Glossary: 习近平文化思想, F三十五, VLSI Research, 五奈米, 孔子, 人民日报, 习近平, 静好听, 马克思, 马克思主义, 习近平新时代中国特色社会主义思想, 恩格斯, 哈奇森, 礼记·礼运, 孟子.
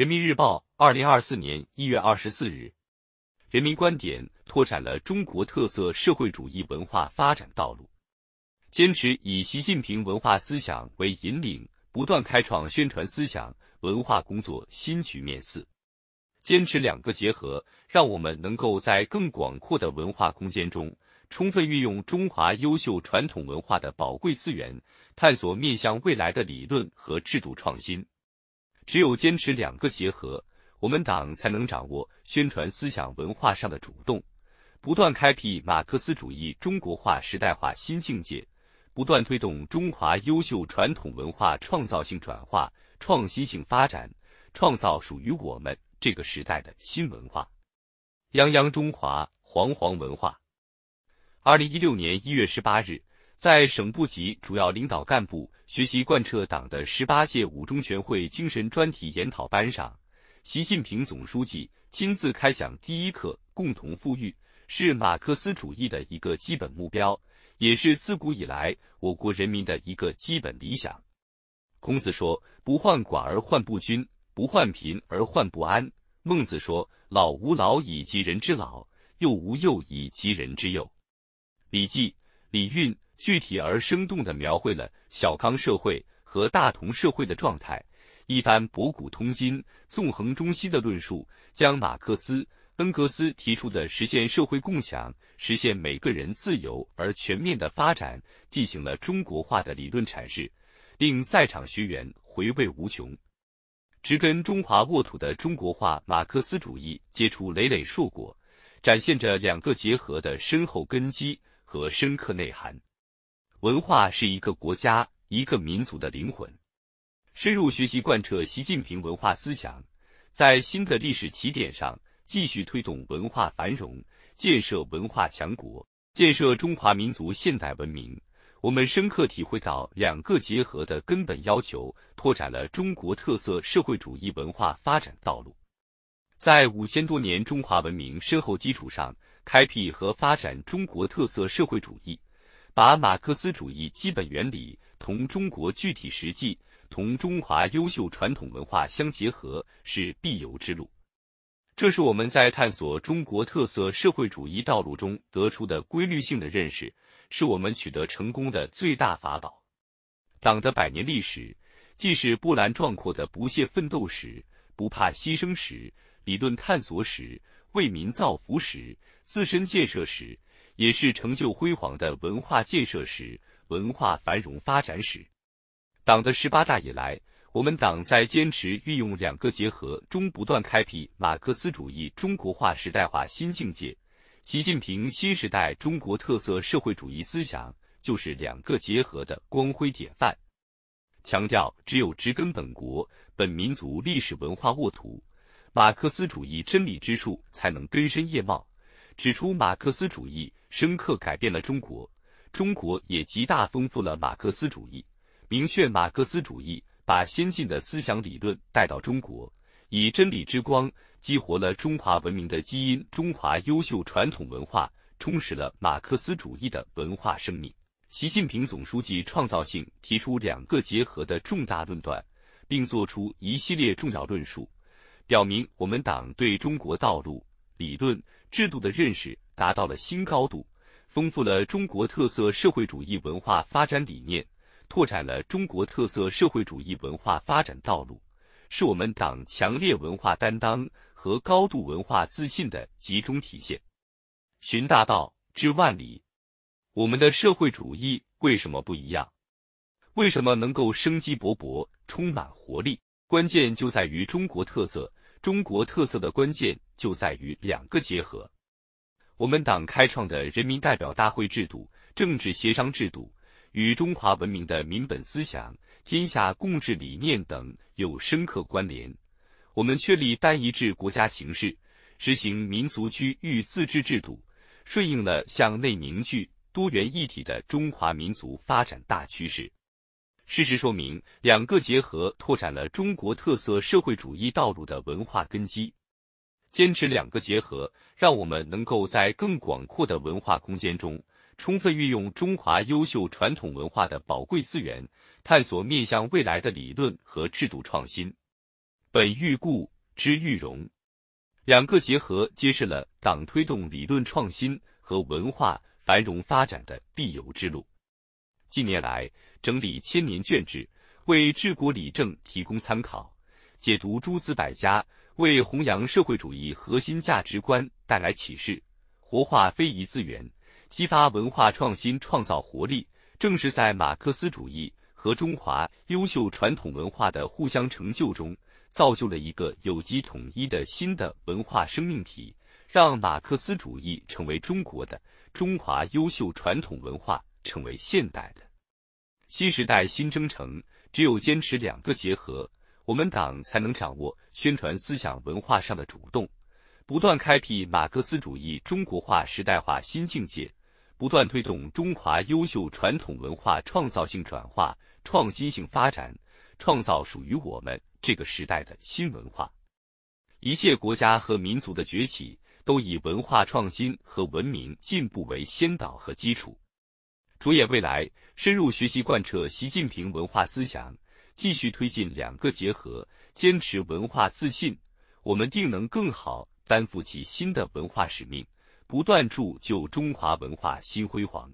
人民日报2024年1月24日，人民观点拓展了中国特色社会主义文化发展道路，坚持以习近平文化思想为引领，不断开创宣传思想文化工作新局面。坚持两个结合，让我们能够在更广阔的文化空间中，充分运用中华优秀传统文化的宝贵资源，探索面向未来的理论和制度创新。只有坚持两个结合，我们党才能掌握宣传思想文化上的主动，不断开辟马克思主义中国化时代化新境界，不断推动中华优秀传统文化创造性转化、创新性发展，创造属于我们这个时代的新文化。泱泱中华，煌煌文化。2016年1月18日，在省部级主要领导干部学习贯彻党的18届5中全会精神专题研讨班上，习近平总书记亲自开讲第一课。共同富裕是马克思主义的一个基本目标，也是自古以来我国人民的一个基本理想。孔子说，不患寡而患不均，不患贫而患不安。孟子说，老吾老以及人之老，幼吾幼以及人之幼。礼记、礼运具体而生动地描绘了小康社会和大同社会的状态，一番博古通今、纵横中西的论述，将马克思、恩格斯提出的实现社会共享、实现每个人自由而全面的发展进行了中国化的理论阐释，令在场学员回味无穷。植根中华沃土的中国化马克思主义结出累累硕果，展现着两个结合的深厚根基和深刻内涵。文化是一个国家、一个民族的灵魂。深入学习贯彻习近平文化思想，在新的历史起点上继续推动文化繁荣，建设文化强国，建设中华民族现代文明。我们深刻体会到两个结合的根本要求，拓展了中国特色社会主义文化发展道路。在5000多年中华文明深厚基础上，开辟和发展中国特色社会主义，把马克思主义基本原理同中国具体实际、同中华优秀传统文化相结合，是必由之路。这是我们在探索中国特色社会主义道路中得出的规律性的认识，是我们取得成功的最大法宝。党的100年历史，既是波澜壮阔的不懈奋斗史、不怕牺牲史、理论探索史、为民造福史、自身建设史，也是成就辉煌的文化建设史、文化繁荣发展史。党的18大以来，我们党在坚持运用两个结合中，不断开辟马克思主义中国化时代化新境界。习近平新时代中国特色社会主义思想就是两个结合的光辉典范。强调只有植根本国、本民族历史文化沃土，马克思主义真理之树才能根深叶茂。指出马克思主义深刻改变了中国，中国也极大丰富了马克思主义。明确马克思主义把先进的思想理论带到中国，以真理之光激活了中华文明的基因，中华优秀传统文化充实了马克思主义的文化生命。习近平总书记创造性提出两个结合的重大论断，并作出一系列重要论述，表明我们党对中国道路、理论、制度的认识达到了新高度，丰富了中国特色社会主义文化发展理念，拓展了中国特色社会主义文化发展道路，是我们党强烈文化担当和高度文化自信的集中体现。寻大道，知万里。我们的社会主义为什么不一样？为什么能够生机勃勃、充满活力？关键就在于中国特色，中国特色的关键就在于两个结合。我们党开创的人民代表大会制度、政治协商制度，与中华文明的民本思想、天下共治理念等有深刻关联。我们确立单一制国家形式，实行民族区域自治制度，顺应了向内凝聚、多元一体的中华民族发展大趋势。事实说明，两个结合拓展了中国特色社会主义道路的文化根基。坚持两个结合，让我们能够在更广阔的文化空间中，充分运用中华优秀传统文化的宝贵资源，探索面向未来的理论和制度创新。本育固之育融，两个结合揭示了党推动理论创新和文化繁荣发展的必由之路。近年来，整理千年卷制，为治国理政提供参考，解读诸子百家，为弘扬社会主义核心价值观带来启示，活化非遗资源，激发文化创新创造活力，正是在马克思主义和中华优秀传统文化的互相成就中，造就了一个有机统一的新的文化生命体，让马克思主义成为中国的，中华优秀传统文化成为现代的。新时代新征程，只有坚持两个结合，我们党才能掌握宣传思想文化上的主动，不断开辟马克思主义中国化时代化新境界，不断推动中华优秀传统文化创造性转化、创新性发展，创造属于我们这个时代的新文化。一切国家和民族的崛起，都以文化创新和文明进步为先导和基础。着眼未来，深入学习贯彻习近平文化思想，继续推进两个结合，坚持文化自信，我们定能更好担负起新的文化使命，不断铸就中华文化新辉煌。